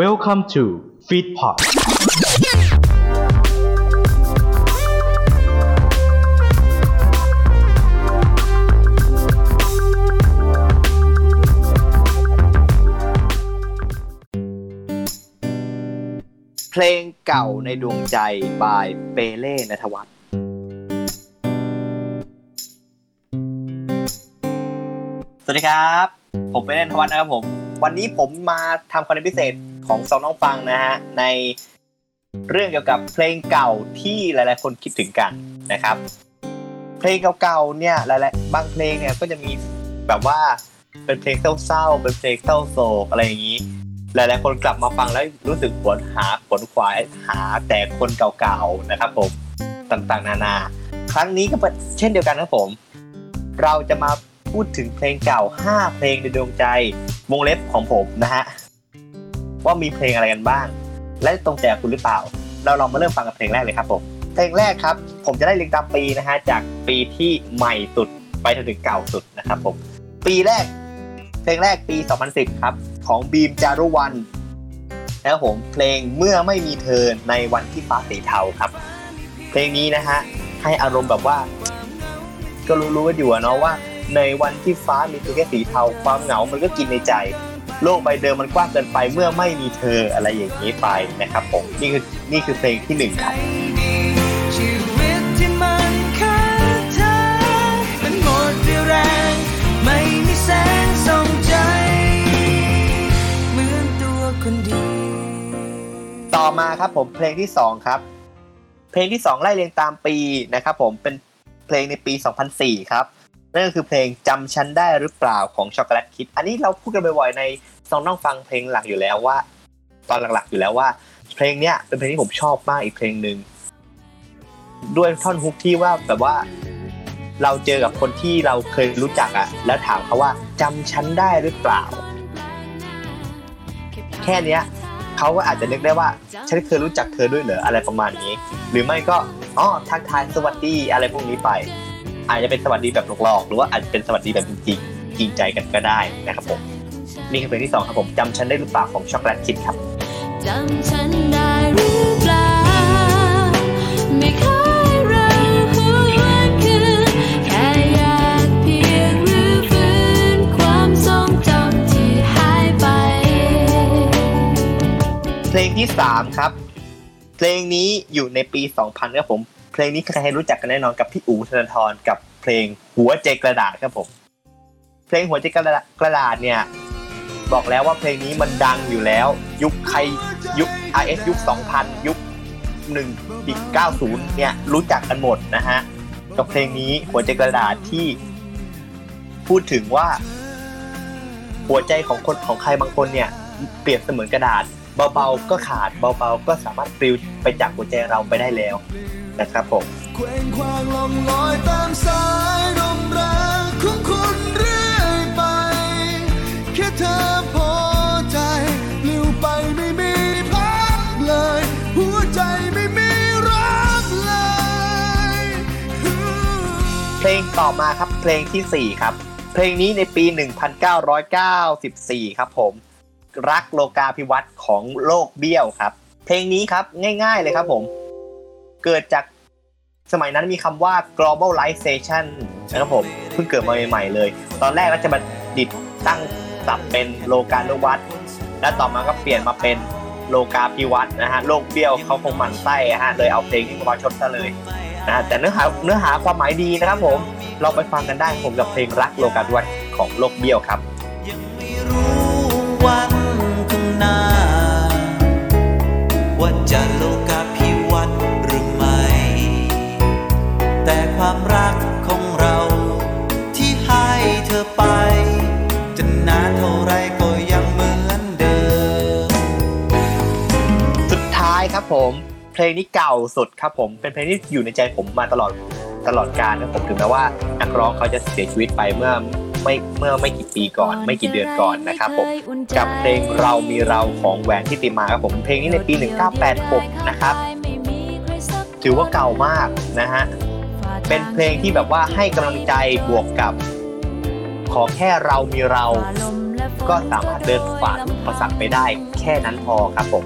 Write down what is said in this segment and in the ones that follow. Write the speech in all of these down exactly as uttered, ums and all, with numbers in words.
Welcome to Feedpodเพลงเก่าในดวงใจบายเปเล่ณัฐวัฒน์สวัสดีครับผมเปเล่ณัฐวัฒน์นะครับผมวันนี้ผมมาทำคอนเทนต์พิเศษของสองน้องฟังนะฮะในเรื่องเกี่ยวกับเพลงเก่าที่หลายๆคนคิดถึงกันนะครับเพลงเก่าๆเนี่ยหลายๆบางเพลงเนี่ยก็จะมีแบบว่าเป็นเพลงเศร้าๆเป็นเพลงเศร้าโศกอะไรอย่างนี้หลายๆคนกลับมาฟังแล้วรู้สึกปวดหาปวดขวายหาแต่คนเก่าๆนะครับผมต่างๆนานาครั้งนี้ก็เช่นเดียวกันครับผมเราจะมาพูดถึงเพลงเก่าห้าเพลงในดวงใจวงเล็บของผมนะฮะว่ามีเพลงอะไรกันบ้างและตรงใจคุณหรือเปล่าเราลองมาเริ่มฟังกับเพลงแรกเลยครับผมเพลงแรกครับผมจะได้เรียงตามปีนะฮะจากปีที่ใหม่สุดไปจนถึงเก่าสุดนะครับผมปีแรกเพลงแรกปีสองพันสิบครับของบีมจารุวรรณนะครับผมเพลงเมื่อไม่มีเธอในวันที่ฟ้าสีเทาครับเพลงนี้นะฮะให้อารมณ์แบบว่าก็รู้ๆกันอยู่เนาะว่าในวันที่ฟ้ามีเพียงแค่สีเทาความเหงามันก็กินในใจโลกใบเดิมมันกว้างเกินไปเมื่อไม่มีเธออะไรอย่างนี้ไปนะครับผมนี่คือนี่คือเพลงที่หนึ่งครับต่อมาครับผมเพลงที่สองครับเพลงที่สองไล่เรียงตามปีนะครับผมเป็นเพลงในปีสองพันสี่ครับนั่นก็คือเพลงจำฉันได้หรือเปล่าของช็อกโกแลตคิดอันนี้เราพูดกันบ่อยๆในสองน้องฟังเพลงหลักอยู่แล้วว่าตอนหลักๆอยู่แล้วว่าเพลงเนี้ยเป็นเพลงที่ผมชอบมากอีกเพลงนึงด้วยท่อนฮุกที่ว่าแบบว่าเราเจอกับคนที่เราเคยรู้จักอะแล้วถามเขาว่าจำฉันได้หรือเปล่าแค่เนี้ยเขาก็อาจจะนึกได้ว่าฉันเคยรู้จักเธอด้วยเหรออะไรประมาณนี้หรือไม่ก็อ๋อทักทายสวัสดีอะไรพวกนี้ไปอาจจะเป็นสวัสดีแบบหลอกๆหรือว่าอาจจะเป็นสวัสดีแบบจริงๆจริงใจกันก็ได้นะครับผมนี่คือเพลงที่สองครับผมจำฉันได้หรือเปล่าของช็อกโกแลตคิดครับจำฉันได้หรือเปล่าไม่เคยรักหัวคือแค่อยากเพียงรื้อฟื้นความทรงจำที่หายไปเพลงที่สามครับเพลงนี้อยู่ในปีสองพันครับผมเพลงนี้ใครให้รู้จักกันแน่นอนกับพี่อู๋ธนาธรกับเพลงหัวใจกระดาษครับผมเพลงหัวใจกระดาษเนี่ยบอกแล้วว่าเพลงนี้มันดังอยู่แล้วยุคใครยุค อาร์ เอส ยุคสองพันยุคหนึ่งปีเก้าสิบเนี่ยรู้จักกันหมดนะฮะกับเพลงนี้หัวใจกระดาษที่พูดถึงว่าหัวใจของคนของใครบางคนเนี่ยเปรียบเสมือนกระดาษเบาๆก็ขาดเบาๆก็สามารถปลิวไปจากหัวใจเราไปได้แล้วนะครับผมเคว้งคว้างลมลอยตามสายลมรักของคุณเรื่อยไปแค่เธอพอใจลิ้วไปไม่มีพักเลยหัวใจไม่มีรักเลยเพลงต่อมาครับเพลงที่สี่ครับเพลงนี้ในปีหนึ่งพันเก้าร้อยเก้าสิบสี่ครับผมรักโลกาภิวัตน์ของโลกเบี้ยวครับเพลงนี้ครับง่ายๆเลยครับผมเกิดจากสมัยนั้นมีคำว่า globalization นะครับผมเพิ่งเกิดมาใหม่ๆเลยตอนแรกรัฐบาลดิบตั้งศัพท์เป็นโลกาภิวัตน์และต่อมาก็เปลี่ยนมาเป็นโลกาภิวัตน์นะฮะโลกเบี้ยวเขาคงหมั่นไส้ฮะเลยเอาเพลงนี้มาชดซะเลยนะแต่เนื้อหาเนื้อหาความหมายดีนะครับผมเราไปฟังกันได้ผมกับเพลงรักโลกาภิวัตน์ของโลกเบี้ยวครับยังไม่รู้วันข้างหน้าว่าจะโลกาภิวัตน์หรือไม่แต่ความรักของเราที่ให้เธอไปจะนานเท่าไรก็ยังเหมือนเดิมสุดท้ายครับผมเพลงนี้เก่าสุดครับผมเป็นเพลงที่อยู่ในใจผมมาตลอดตลอดกาลนะผมถึงแม้ว่านักร้องเขาจะเสียชีวิตไปเมื่อไม่เมื่อไม่กี่ปีก่อนไม่กี่เดือนก่อนนะครับผมกับเพลงเรามีเราของแหวนทิติมาครับผมเพลงนี้ในปีหนึ่งพันเก้าร้อยแปดสิบหกนะครับถือว่าเก่ามากนะฮะเป็นเพลงที่แบบว่าให้กำลังใจบวกกับขอแค่เรามีเราก็สามารถเดินฝ่าอุปสรรคไปได้แค่ ค่นั้นพอครับผม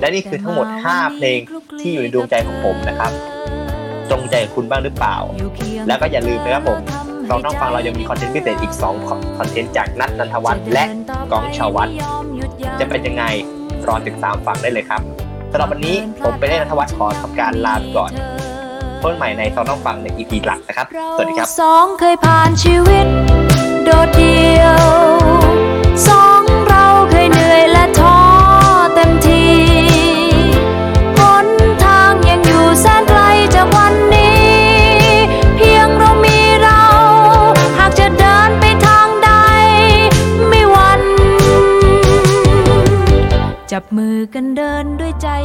และนี่คือทั้งหมดห้าเพลงที่อยู่ในดวงใจของผมนะครับตรงใจคุณบ้างหรือเปล่าแล้วก็อย่าลืมนะครับผมเราต้องฟังเรายังมีคอนเทนต์พิเศษอีกสองคอนเทนต์จากนัทนันทวัฒน์และกองชาววัฒน์จะเป็นยังไงรอติดตามฟังได้เลยครับสำหรับวันนี้ผมไปได้นันทวัฒน์ขอทำการลาไปก่อนพบใหม่ในเราต้องฟังใน อี พี หลักนะครับสวัสดีครับสองเคยผ่านชีวิตโดดเดี่ยวสองเราเคยเหนื่อยและท้อเต็มทีหนทางยังอยู่แสนไกลจากวันนี้เพียงเรามีเราหากจะเดินไปทางใดไม่หวั่นจับมือกันเดินด้วยใจ